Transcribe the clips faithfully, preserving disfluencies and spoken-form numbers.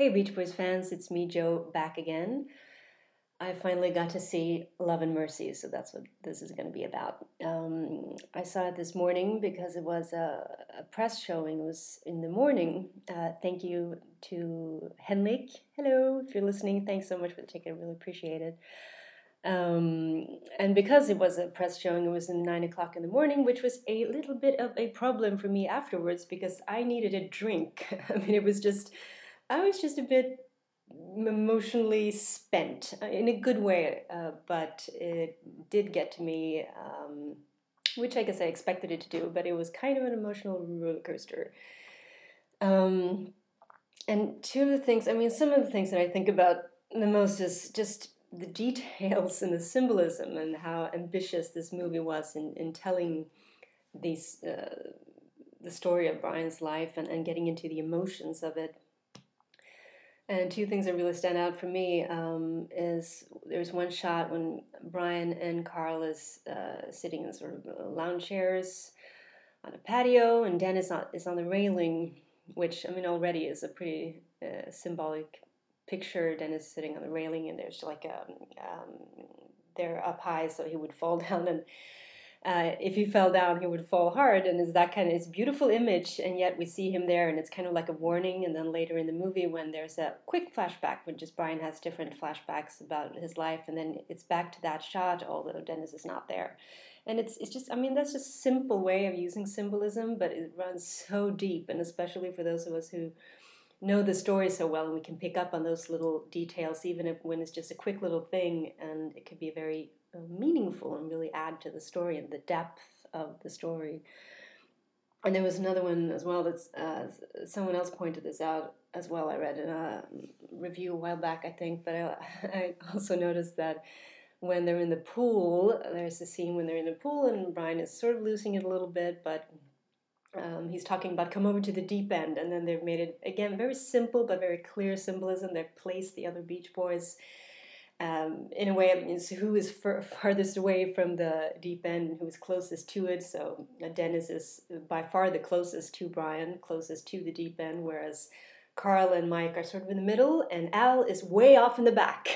Hey Beach Boys fans, it's me, Joe, back again. I finally got to see Love and Mercy, so that's what this is going to be about. Um, I saw it this morning because it was a, a press showing. It was in the morning. Uh, thank you to Henrik. Hello, if you're listening, thanks so much for the ticket. I really appreciate it. Um, and because it was a press showing, it was in nine o'clock in the morning, which was a little bit of a problem for me afterwards because I needed a drink. I mean, it was just... I was just a bit emotionally spent, in a good way, uh, but it did get to me, um, which I guess I expected it to do, but it was kind of an emotional roller coaster. Um, and two of the things, I mean, some of the things that I think about the most is just the details and the symbolism and how ambitious this movie was in, in telling these, uh, the story of Brian's life and, and getting into the emotions of it. And two things that really stand out for me um, is there's one shot when Brian and Carl is uh, sitting in sort of lounge chairs on a patio, and Dan is, not, is on the railing, which, I mean, already is a pretty uh, symbolic picture. Dan is sitting on the railing, and there's like a, um, they're up high, so he would fall down, and uh, if he fell down, he would fall hard, and it's that kind of, it's a beautiful image, and yet we see him there, and it's kind of like a warning, and then later in the movie, when there's a quick flashback, when just Brian has different flashbacks about his life, and then it's back to that shot, although Dennis is not there, and it's it's just, I mean, that's just a simple way of using symbolism, but it runs so deep, and especially for those of us who know the story so well, and we can pick up on those little details, even if, when it's just a quick little thing, and it could be very meaningful and really add to the story and the depth of the story. And there was another one as well that's uh, someone else pointed this out as well. I read in a review a while back, I think, but I, I also noticed that when they're in the pool, there's a scene when they're in the pool and Brian is sort of losing it a little bit, but um, he's talking about come over to the deep end, and then they've made it, again, very simple but very clear symbolism. They've placed the other Beach Boys Um, in a way, I mean, so who is far, farthest away from the deep end, who is closest to it. So Dennis is by far the closest to Brian, closest to the deep end, whereas Carl and Mike are sort of in the middle, and Al is way off in the back.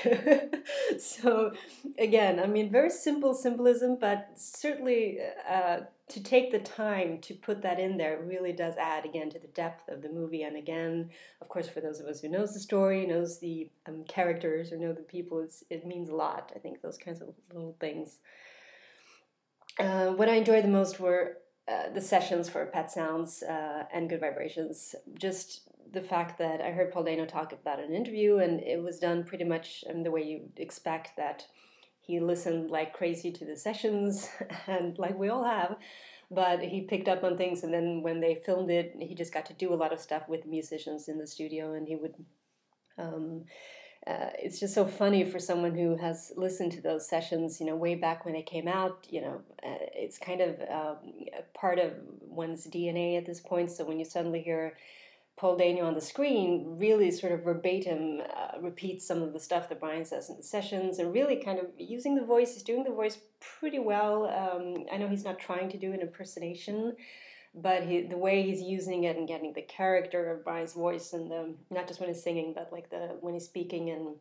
So again, I mean, very simple symbolism, but certainly uh, to take the time to put that in there really does add, again, to the depth of the movie. And again, of course, for those of us who knows the story, knows the um, characters, or know the people, it's, it means a lot, I think, those kinds of little things. Uh, what I enjoyed the most were uh, the sessions for Pet Sounds uh, and Good Vibrations. Just the fact that I heard Paul Dano talk about an interview, and it was done pretty much um, the way you expect, that he listened like crazy to the sessions, and like we all have, but he picked up on things, and then when they filmed it, he just got to do a lot of stuff with musicians in the studio, and he would... Um, Uh, it's just so funny for someone who has listened to those sessions, you know, way back when they came out, you know, uh, it's kind of um, part of one's D N A at this point. So when you suddenly hear Paul Dano on the screen, really sort of verbatim uh, repeats some of the stuff that Brian says in the sessions, and really kind of using the voice, he's doing the voice pretty well. Um, I know he's not trying to do an impersonation, but he, the way he's using it and getting the character of Brian's voice, and the, not just when he's singing, but like the when he's speaking and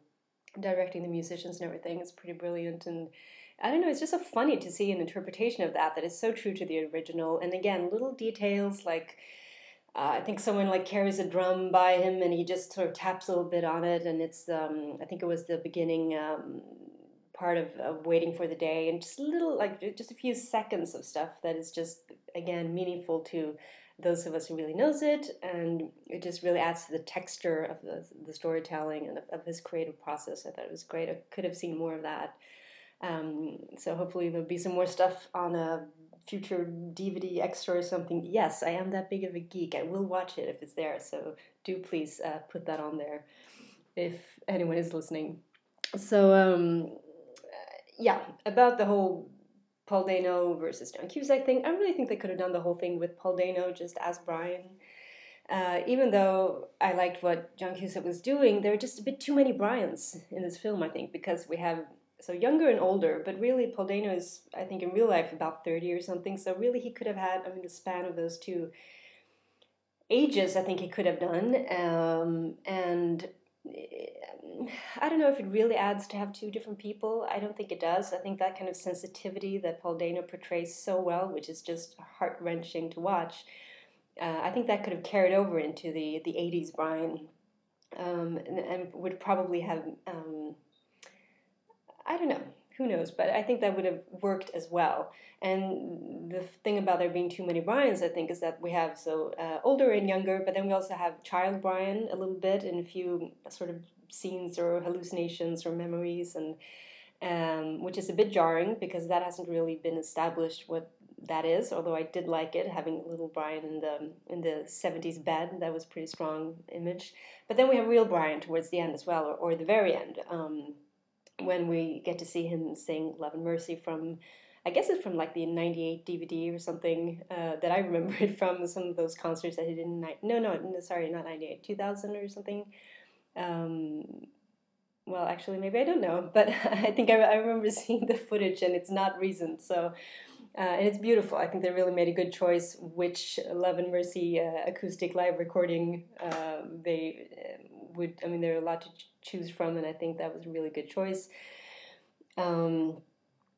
directing the musicians and everything, it's pretty brilliant. And I don't know, it's just so funny to see an interpretation of that that is so true to the original. And again, little details like uh, I think someone like carries a drum by him, and he just sort of taps a little bit on it, and it's um, I think it was the beginning. Um, part of, of waiting for the day, and just little, like just a few seconds of stuff that is just, again, meaningful to those of us who really knows it, and it just really adds to the texture of the, the storytelling and of, of his creative process. I thought it was great. I could have seen more of that. Um, so hopefully there'll be some more stuff on a future D V D extra or something. Yes, I am that big of a geek. I will watch it if it's there, so do please uh, put that on there if anyone is listening. So, um... yeah, about the whole Paul Dano versus John Cusack thing, I really think they could have done the whole thing with Paul Dano just as Brian. Uh, even though I liked what John Cusack was doing, there are just a bit too many Brians in this film, I think, because we have, so younger and older, but really Paul Dano is, I think, in real life about thirty or something, so really he could have had, I mean, the span of those two ages, I think he could have done. Um, and I don't know if it really adds to have two different people. I don't think it does. I think that kind of sensitivity that Paul Dano portrays so well, which is just heart-wrenching to watch, uh, I think that could have carried over into the, the eighties Brian, um, and, and would probably have, um, I don't know, who knows, but I think that would have worked as well. And the thing about there being too many Brians, I think, is that we have so uh, older and younger, but then we also have child Brian a little bit in a few sort of scenes or hallucinations or memories, and um, which is a bit jarring because that hasn't really been established what that is, although I did like it, having little Brian in the in the seventies bed. That was a pretty strong image. But then we have real Brian towards the end as well, or, or the very end, um, when we get to see him sing Love and Mercy from, I guess it's from like the ninety-eight D V D or something, uh, that I remember it from, some of those concerts that he did in, no, no, no, sorry, not ninety-eight, two thousand or something. Um, well, actually, maybe I don't know, but I think I, I remember seeing the footage, and it's not recent, so, uh, and it's beautiful. I think they really made a good choice which Love and Mercy uh, acoustic live recording uh, they would, I mean, they're allowed to ch- choose from, and I think that was a really good choice. Um,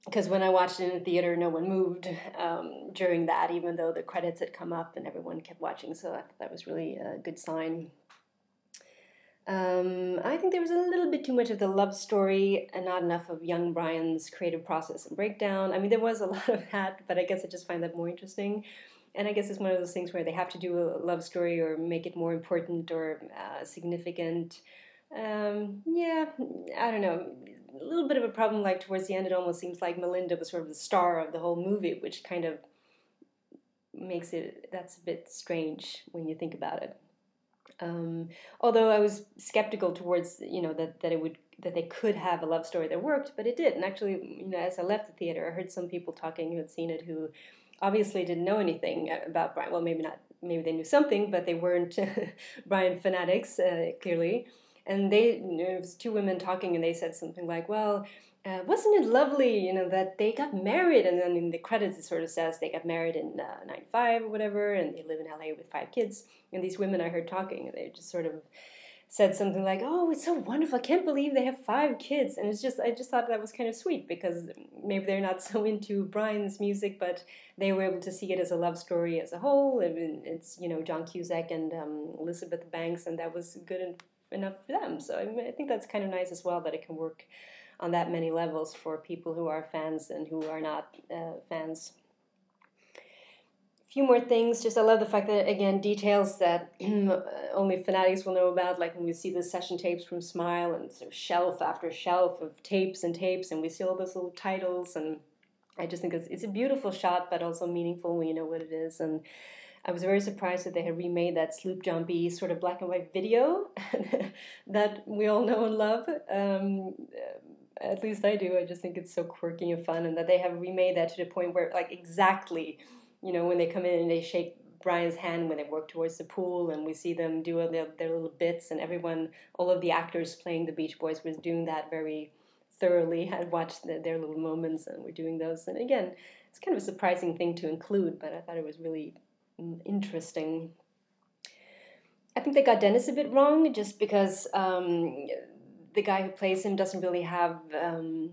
because when I watched it in the theater, no one moved um, during that, even though the credits had come up and everyone kept watching, so I thought that was really a good sign. Um, I think there was a little bit too much of the love story and not enough of young Brian's creative process and breakdown. I mean, there was a lot of that, but I guess I just find that more interesting. And I guess it's one of those things where they have to do a love story or make it more important or uh, significant. Um, yeah, I don't know. A little bit of a problem, like towards the end, it almost seems like Melinda was sort of the star of the whole movie, which kind of makes it, that's a bit strange when you think about it. Um, although I was skeptical towards, you know, that, that it would, that they could have a love story that worked, but it did. And actually, you know, as I left the theater, I heard some people talking who had seen it, who obviously didn't know anything about Brian. Well, maybe not, maybe they knew something, but they weren't Brian fanatics, uh, clearly. And they, you know, it was two women talking, and they said something like, well, uh, wasn't it lovely, you know, that they got married? And then in the credits, it sort of says they got married in uh, ninety-five or whatever, and they live in L A with five kids. And these women I heard talking, they just sort of said something like, oh, it's so wonderful. I can't believe they have five kids. And it's just, I just thought that was kind of sweet, because maybe they're not so into Brian's music, but they were able to see it as a love story as a whole. I mean, it's, you know, John Cusack and um, Elizabeth Banks, and that was good and enough for them. So I, mean, I think that's kind of nice as well, that it can work on that many levels for people who are fans and who are not uh, fans. A few more things. Just I love the fact that, again, details that only fanatics will know about, like when we see the session tapes from Smile, and sort of shelf after shelf of tapes and tapes, and we see all those little titles, and I just think it's, it's a beautiful shot, but also meaningful when you know what it is. And I was very surprised that they had remade that Sloop John B. sort of black and white video that we all know and love. Um, at least I do. I just think it's so quirky and fun, and that they have remade that to the point where, like, exactly, you know, when they come in and they shake Brian's hand when they work towards the pool, and we see them do their, their little bits, and everyone, all of the actors playing the Beach Boys was doing that very thoroughly, had watched the, their little moments, and were doing those. And again, it's kind of a surprising thing to include, but I thought it was really interesting. I think they got Dennis a bit wrong, just because um, the guy who plays him doesn't really have um,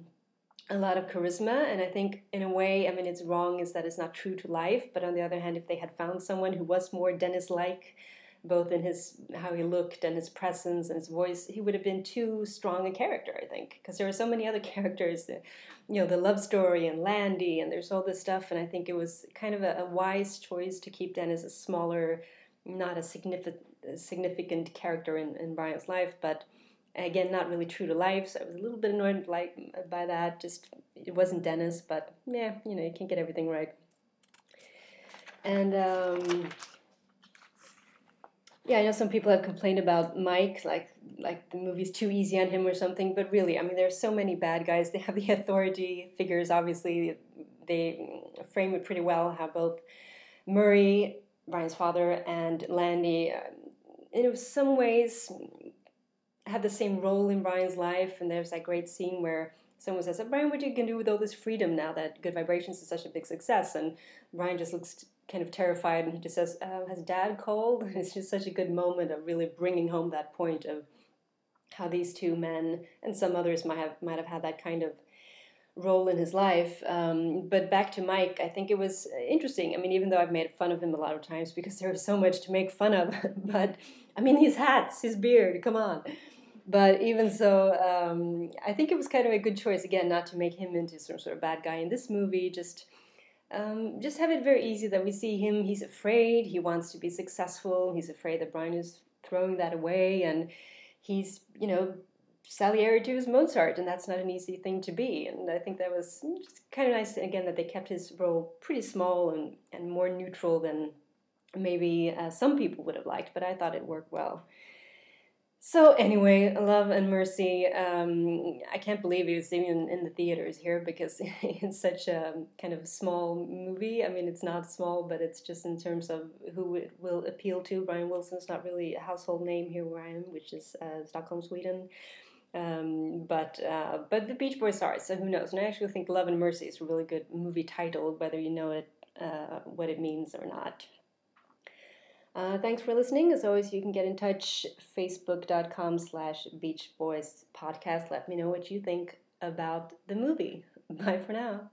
a lot of charisma, and I think in a way, I mean, it's wrong is that it's not true to life, but on the other hand, if they had found someone who was more Dennis-like, both in his how he looked and his presence and his voice, he would have been too strong a character, I think, because there are so many other characters, that, you know, the love story and Landy, and there's all this stuff, and I think it was kind of a, a wise choice to keep Dennis a smaller, not a significant significant character in, in Brian's life, but again, not really true to life, so I was a little bit annoyed by, by that, just, it wasn't Dennis, but yeah, you know, you can't get everything right. And, um... yeah, I know some people have complained about Mike, like like the movie's too easy on him or something, but really, I mean, there are so many bad guys. They have the authority figures, obviously. They frame it pretty well, how both Murray, Brian's father, and Landy, in some ways, have the same role in Brian's life, and there's that great scene where someone says, oh, Brian, what are you going to do with all this freedom now that Good Vibrations is such a big success? And Brian just looks kind of terrified, and he just says, uh, has Dad called? And it's just such a good moment of really bringing home that point of how these two men and some others might have might have had that kind of role in his life. Um, but back to Mike, I think it was interesting. I mean, even though I've made fun of him a lot of times because there was so much to make fun of, but I mean, his hats, his beard, come on. But even so, um, I think it was kind of a good choice, again, not to make him into some sort of bad guy in this movie, just um, just have it very easy that we see him. He's afraid, he wants to be successful, he's afraid that Brian is throwing that away, and he's, you know, Salieri too is Mozart, and that's not an easy thing to be. And I think that was just kind of nice, again, that they kept his role pretty small and, and more neutral than maybe uh, some people would have liked, but I thought it worked well. So anyway, Love and Mercy, um, I can't believe it was even in the theaters here because it's such a kind of small movie. I mean, it's not small, but it's just in terms of who it will appeal to. Brian Wilson's not really a household name here where I am, which is uh, Stockholm, Sweden. Um, but uh, but the Beach Boys are, so who knows? And I actually think Love and Mercy is a really good movie title, whether you know it, uh, what it means or not. Uh, thanks for listening. As always, you can get in touch, facebook.com slash Beach Voice Podcast. Let me know what you think about the movie. Bye for now.